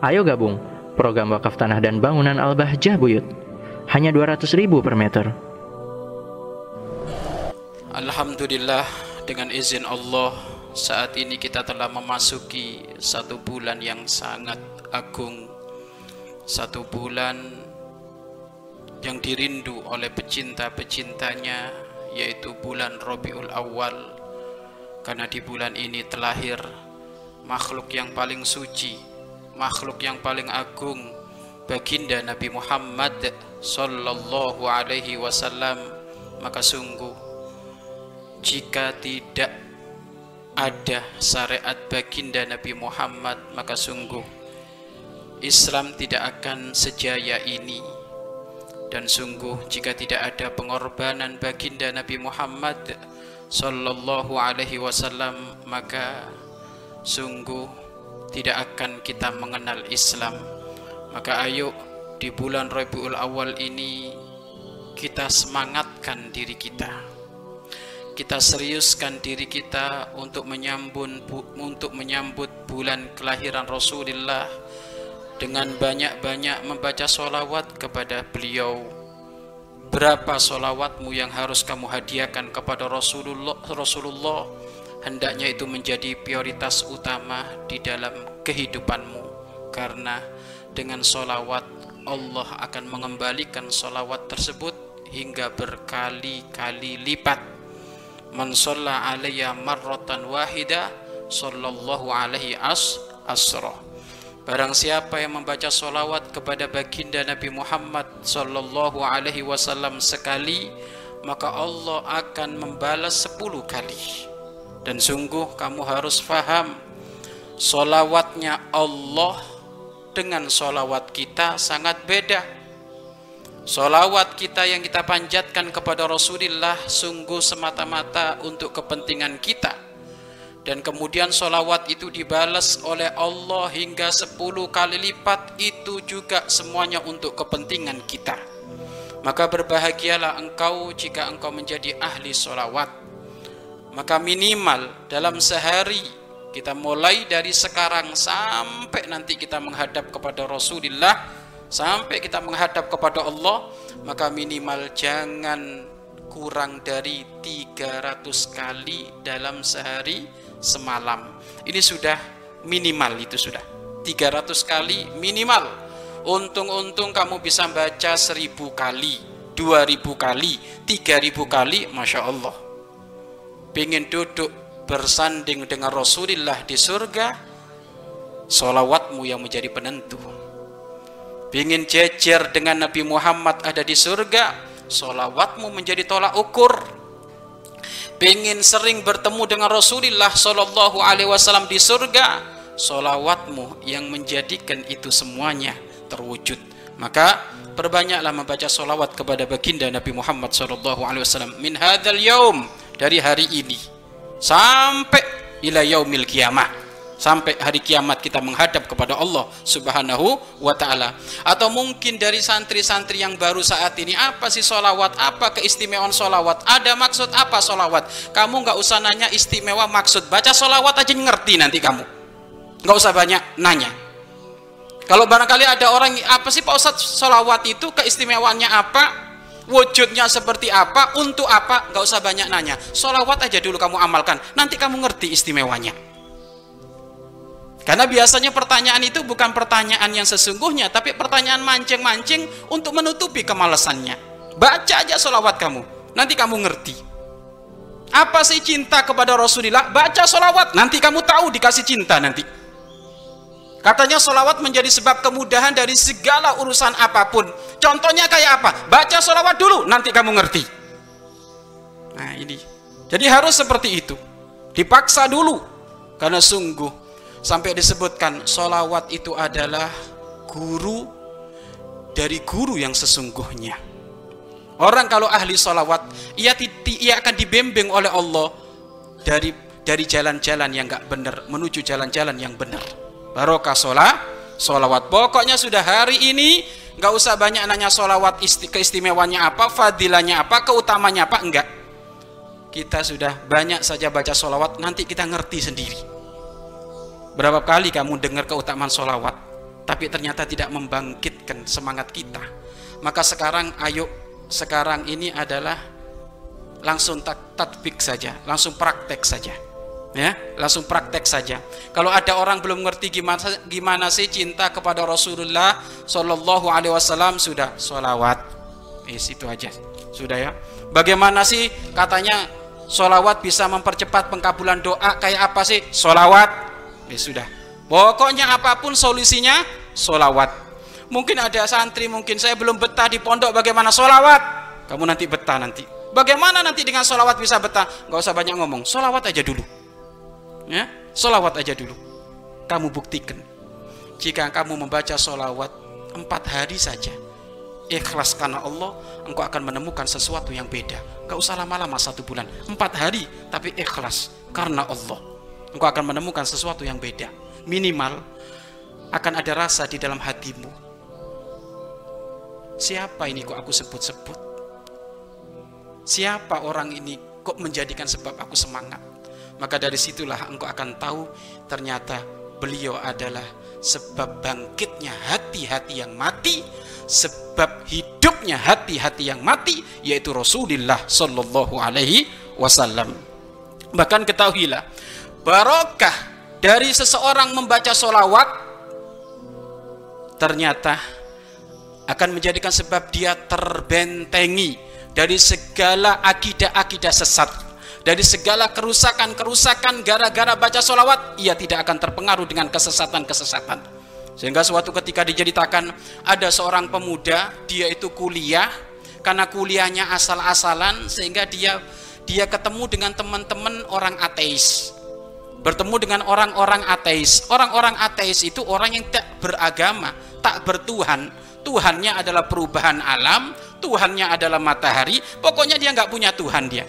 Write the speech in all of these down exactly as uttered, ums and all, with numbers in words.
Ayo gabung program wakaf tanah dan bangunan Al-Bahjah Buyut. Hanya dua ratus ribu per meter. Alhamdulillah, dengan izin Allah, saat ini kita telah memasuki satu bulan yang sangat agung, satu bulan yang dirindu oleh pecinta-pecintanya, yaitu bulan Rabi'ul Awal. Karena di bulan ini terlahir makhluk yang paling suci, makhluk yang paling agung, baginda Nabi Muhammad Sallallahu alaihi wasallam. Maka sungguh, jika tidak ada syariat baginda Nabi Muhammad, maka sungguh Islam tidak akan sejaya ini. Dan sungguh jika tidak ada pengorbanan baginda Nabi Muhammad Sallallahu alaihi wasallam, maka sungguh tidak akan kita mengenal Islam. Maka ayo di bulan Rabiul Awal ini kita semangatkan diri kita, kita seriuskan diri kita untuk menyambut untuk menyambut bulan kelahiran Rasulullah dengan banyak-banyak membaca sholawat kepada beliau. Berapa sholawatmu yang harus kamu hadiahkan kepada Rasulullah, Rasulullah hendaknya itu menjadi prioritas utama di dalam kehidupanmu. Karena dengan sholawat Allah akan mengembalikan sholawat tersebut hingga berkali-kali lipat. Man sholla alaiya marratan wahida sallallahu alaihi as asroh. Barang siapa yang membaca sholawat kepada baginda Nabi Muhammad Sallallahu alaihi wasallam sekali, maka Allah akan membalas sepuluh kali. Dan sungguh kamu harus faham, sholawatnya Allah dengan sholawat kita sangat beda. Sholawat kita yang kita panjatkan kepada Rasulullah sungguh semata-mata untuk kepentingan kita, dan kemudian sholawat itu dibalas oleh Allah hingga sepuluh kali lipat. Itu juga semuanya untuk kepentingan kita. Maka berbahagialah engkau jika engkau menjadi ahli sholawat. Maka minimal dalam sehari, kita mulai dari sekarang sampai nanti kita menghadap kepada Rasulullah, sampai kita menghadap kepada Allah, maka minimal jangan kurang dari tiga ratus kali dalam sehari semalam. Ini sudah minimal, itu sudah tiga ratus kali minimal. Untung-untung kamu bisa baca seribu kali, dua ribu kali, tiga ribu kali, Masya Allah. Pengen duduk bersanding dengan Rasulullah di surga, sholawatmu yang menjadi penentu. Pengen jejer dengan Nabi Muhammad ada di surga, sholawatmu menjadi tolak ukur. Pengen sering bertemu dengan Rasulullah Shallallahu alaihi wasallam di surga, sholawatmu yang menjadikan itu semuanya terwujud. Maka perbanyaklah membaca sholawat kepada baginda Nabi Muhammad Shallallahu alaihi wasallam. Min hadzal yaum, dari hari ini sampai ila yaumil kiamah, sampai hari kiamat kita menghadap kepada Allah Subhanahu wa taala. Atau mungkin dari santri-santri yang baru saat ini, apa sih sholawat? Apa keistimewaan sholawat? Ada maksud apa sholawat? Kamu nggak usah nanya istimewa maksud, baca sholawat aja ngerti nanti kamu. Nggak usah banyak nanya. Kalau barangkali ada orang, apa sih Pak Ustadz sholawat itu keistimewaannya apa? Wujudnya seperti apa? Untuk apa? Nggak usah banyak nanya. Sholawat aja dulu kamu amalkan, nanti kamu ngerti istimewanya. Karena biasanya pertanyaan itu bukan pertanyaan yang sesungguhnya, tapi pertanyaan mancing-mancing untuk menutupi kemalasannya. Baca aja sholawat kamu, nanti kamu ngerti. Apa sih cinta kepada Rasulullah? Baca sholawat, nanti kamu tahu dikasih cinta nanti. Katanya sholawat menjadi sebab kemudahan dari segala urusan apapun. Contohnya kayak apa? Baca sholawat dulu, nanti kamu ngerti. Nah ini, jadi harus seperti itu. Dipaksa dulu, karena sungguh sampai disebutkan sholawat itu adalah guru dari guru yang sesungguhnya. Orang kalau ahli sholawat, ia, ia akan dibimbing oleh Allah dari dari jalan-jalan yang gak benar menuju jalan-jalan yang benar. Barokah sholat, sholawat. Pokoknya sudah hari ini gak usah banyak nanya sholawat isti, keistimewanya apa, fadilahnya apa, keutamanya apa, enggak. Kita sudah banyak saja baca sholawat, nanti kita ngerti sendiri. Berapa kali kamu dengar keutamaan sholawat? tapi ternyata tidak membangkitkan semangat kita. Maka sekarang ayo, sekarang ini adalah langsung tatbik saja, langsung praktek saja, ya, langsung praktek saja. Kalau ada orang belum ngerti gimana gimana sih cinta kepada Rasulullah Shallallahu alaihi wasallam, sudah sholawat, eh, itu aja, sudah ya. Bagaimana sih katanya sholawat bisa mempercepat pengkabulan doa, kayak apa sih sholawat? Ya sudah, pokoknya apapun solusinya sholawat. Mungkin ada santri, mungkin saya belum betah di pondok, bagaimana sholawat? Kamu nanti betah nanti. Bagaimana nanti dengan sholawat bisa betah? Gak usah banyak ngomong, sholawat aja dulu, ya, sholawat aja dulu. Kamu buktikan, jika kamu membaca sholawat empat hari saja, ikhlas karena Allah, engkau akan menemukan sesuatu yang beda. Gak usah lama-lama, satu bulan, empat hari, tapi ikhlas karena Allah, engkau akan menemukan sesuatu yang beda. Minimal akan ada rasa di dalam hatimu, siapa ini kok aku sebut-sebut, siapa orang ini kok menjadikan sebab aku semangat. Maka dari situlah engkau akan tahu ternyata beliau adalah sebab bangkitnya hati-hati yang mati, sebab hidupnya hati-hati yang mati, yaitu Rasulullah Shallallahu alaihi wasallam. Bahkan ketahuilah, barokah dari seseorang membaca sholawat ternyata akan menjadikan sebab dia terbentengi dari segala akidah-akidah sesat, dari segala kerusakan-kerusakan. Gara-gara baca sholawat, ia tidak akan terpengaruh dengan kesesatan-kesesatan. Sehingga suatu ketika diceritakan, ada seorang pemuda, dia itu kuliah, karena kuliahnya asal-asalan, sehingga dia dia ketemu dengan teman-teman orang ateis, bertemu dengan orang-orang ateis. Orang-orang ateis itu orang yang tak beragama, tak bertuhan, tuhannya adalah perubahan alam, tuhannya adalah matahari, pokoknya dia nggak punya tuhan dia.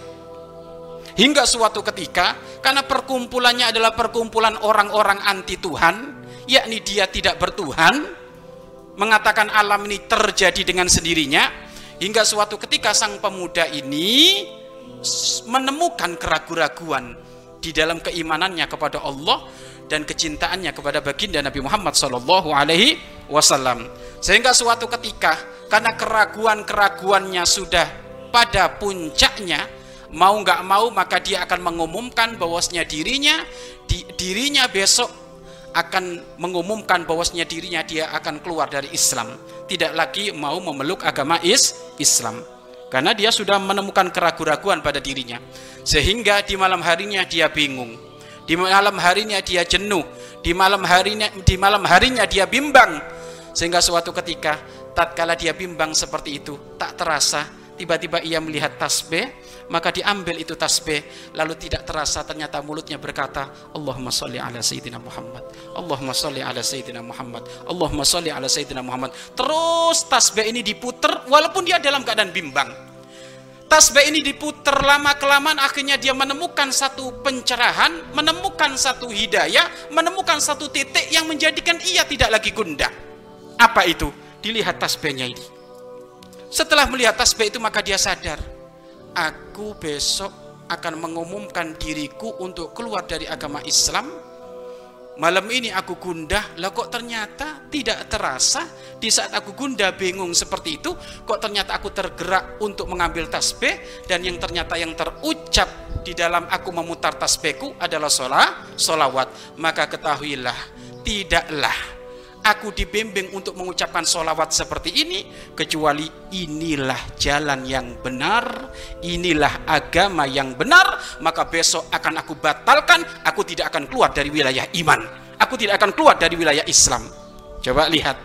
Hingga suatu ketika, karena perkumpulannya adalah perkumpulan orang-orang anti Tuhan, yakni dia tidak bertuhan, mengatakan alam ini terjadi dengan sendirinya. Hingga suatu ketika sang pemuda ini menemukan keraguan-keraguan di dalam keimanannya kepada Allah dan kecintaannya kepada baginda Nabi Muhammad shallallahu alaihi wasallam. Sehingga suatu ketika, karena keraguan-keraguannya sudah pada puncaknya, mau nggak mau maka dia akan mengumumkan bahwasanya dirinya di, dirinya besok akan mengumumkan bahwasanya dirinya dia akan keluar dari Islam, tidak lagi mau memeluk agama is Islam, karena dia sudah menemukan keraguan-keraguan pada dirinya. Sehingga di malam harinya dia bingung, di malam harinya dia jenuh, di malam harinya di malam harinya dia bimbang. Sehingga suatu ketika tatkala dia bimbang seperti itu, tak terasa tiba-tiba ia melihat tasbih. Maka diambil itu tasbih, lalu tidak terasa ternyata mulutnya berkata, Allahumma sholli ala Sayyidina Muhammad, Allahumma sholli ala Sayyidina Muhammad, Allahumma sholli ala Sayyidina Muhammad. Terus tasbih ini diputer, walaupun dia dalam keadaan bimbang. Tasbih ini diputer lama-kelamaan, akhirnya dia menemukan satu pencerahan, menemukan satu hidayah, menemukan satu titik yang menjadikan ia tidak lagi gundah. Apa itu? Dilihat tasbihnya ini. Setelah melihat tasbih itu, maka dia sadar, aku besok akan mengumumkan diriku untuk keluar dari agama Islam. Malam ini aku gundah, lah kok ternyata tidak terasa. Di saat aku gundah bingung seperti itu, kok ternyata aku tergerak untuk mengambil tasbih. Dan yang ternyata yang terucap di dalam aku memutar tasbihku adalah sholat, sholawat. Maka ketahuilah, tidaklah aku dibimbing untuk mengucapkan sholawat seperti ini, kecuali inilah jalan yang benar, inilah agama yang benar. Maka besok akan aku batalkan, aku tidak akan keluar dari wilayah iman, aku tidak akan keluar dari wilayah Islam. Coba lihat,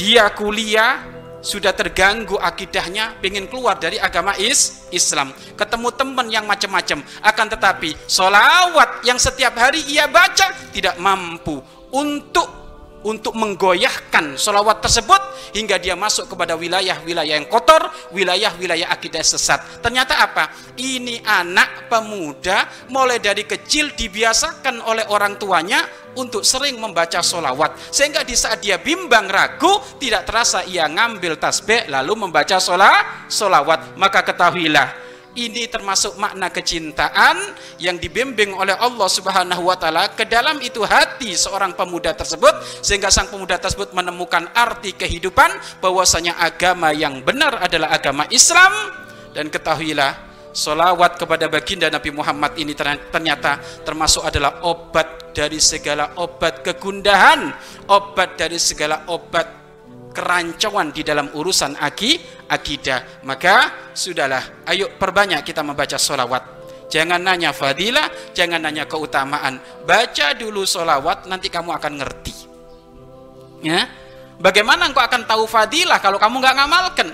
dia kuliah, sudah terganggu akidahnya, pengen keluar dari agama is Islam, ketemu teman yang macam-macam. Akan tetapi sholawat yang setiap hari ia baca tidak mampu untuk untuk menggoyahkan sholawat tersebut, hingga dia masuk kepada wilayah-wilayah yang kotor, wilayah-wilayah akidah sesat. Ternyata apa? Ini anak pemuda mulai dari kecil dibiasakan oleh orang tuanya untuk sering membaca sholawat, sehingga di saat dia bimbang ragu, tidak terasa ia ngambil tasbih lalu membaca sholat, sholawat. Maka ketahuilah, Ini termasuk makna kecintaan yang dibimbing oleh Allah Subhanahu wa taala ke dalam itu hati seorang pemuda tersebut, sehingga sang pemuda tersebut menemukan arti kehidupan bahwasanya agama yang benar adalah agama Islam. Dan ketahuilah, sholawat kepada baginda Nabi Muhammad ini ternyata termasuk adalah obat dari segala obat kegundahan, obat dari segala obat kerancuan di dalam urusan aki, akidah. Maka sudahlah, ayo perbanyak kita membaca sholawat. Jangan nanya fadilah, jangan nanya keutamaan, baca dulu sholawat, nanti kamu akan ngerti ya? Bagaimana engkau akan tahu fadilah kalau kamu nggak ngamalkan?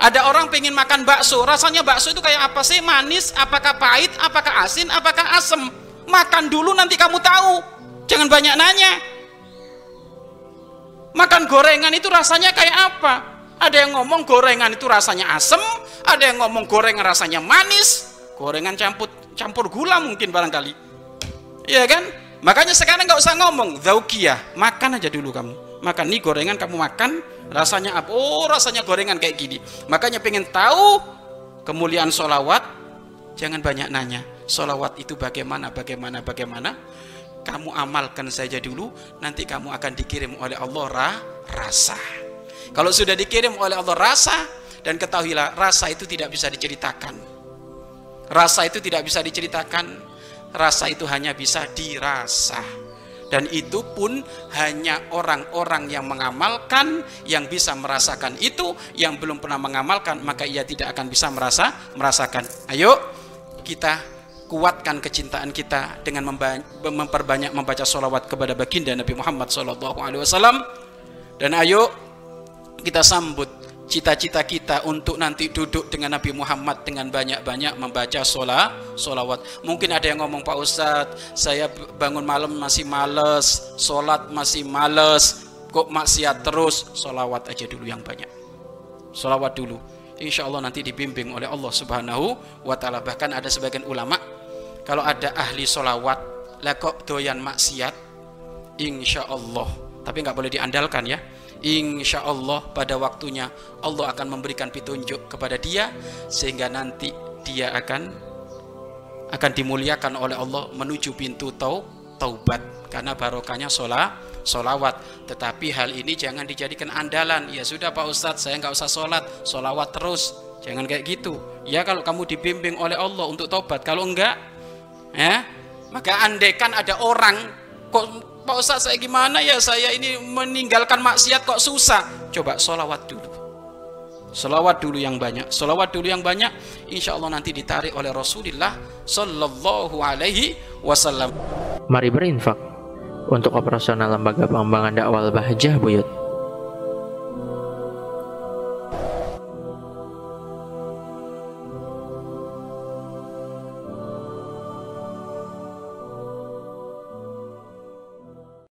Ada orang pengen makan bakso, rasanya bakso itu kayak apa sih? Manis, apakah pahit, apakah asin, apakah asem? Makan dulu nanti kamu tahu, jangan banyak nanya. Makan gorengan itu rasanya kayak apa? Ada yang ngomong gorengan itu rasanya asem, ada yang ngomong gorengan rasanya manis, gorengan campur campur gula mungkin barangkali, iya kan? Makanya sekarang nggak usah ngomong zauqiyah, makan aja dulu kamu. Makan nih gorengan, kamu makan rasanya apa? Oh, rasanya gorengan kayak gini. Makanya pengen tahu kemuliaan sholawat, jangan banyak nanya. Sholawat itu bagaimana, bagaimana, bagaimana. Kamu amalkan saja dulu, nanti kamu akan dikirim oleh Allah ra, rasa. Kalau sudah dikirim oleh Allah rasa, dan ketahuilah rasa itu tidak bisa diceritakan. Rasa itu tidak bisa diceritakan. Rasa itu hanya bisa dirasa. Dan itu pun hanya orang-orang yang mengamalkan yang bisa merasakan itu. Yang belum pernah mengamalkan, maka ia tidak akan bisa merasa merasakan. Ayo kita kuatkan kecintaan kita dengan memperbanyak membaca sholawat kepada baginda Nabi Muhammad shallallahu alaihi wasallam. Dan ayo kita sambut cita-cita kita untuk nanti duduk dengan Nabi Muhammad dengan banyak-banyak membaca sholat, sholawat. Mungkin ada yang ngomong, Pak Ustadz, saya bangun malam masih males, sholat masih males, kok maksiat terus. Sholawat aja dulu yang banyak, sholawat dulu. Insya Allah nanti dibimbing oleh Allah Subhanahu wa taala. Bahkan ada sebagian ulama, kalau ada ahli sholawat, lah kok doyan maksiat, insya Allah, tapi nggak boleh diandalkan ya. Insya Allah pada waktunya Allah akan memberikan petunjuk kepada dia, sehingga nanti dia akan akan dimuliakan oleh Allah menuju pintu tau, taubat karena barokahnya sholat, sholawat. Tetapi hal ini jangan dijadikan andalan. Ya sudah Pak Ustadz, saya nggak usah sholat, sholawat terus. Jangan kayak gitu ya. Kalau kamu dibimbing oleh Allah untuk taubat, kalau enggak ya, maka andekan ada orang, kok Pak Ustadz saya gimana ya, saya ini meninggalkan maksiat kok susah. Coba sholawat dulu, sholawat dulu yang banyak, sholawat dulu yang banyak. Insya Allah nanti ditarik oleh Rasulullah Sallallahu alaihi wasallam. Mari berinfak untuk operasional Lembaga Pengembangan Dakwah Bahjah Buyut.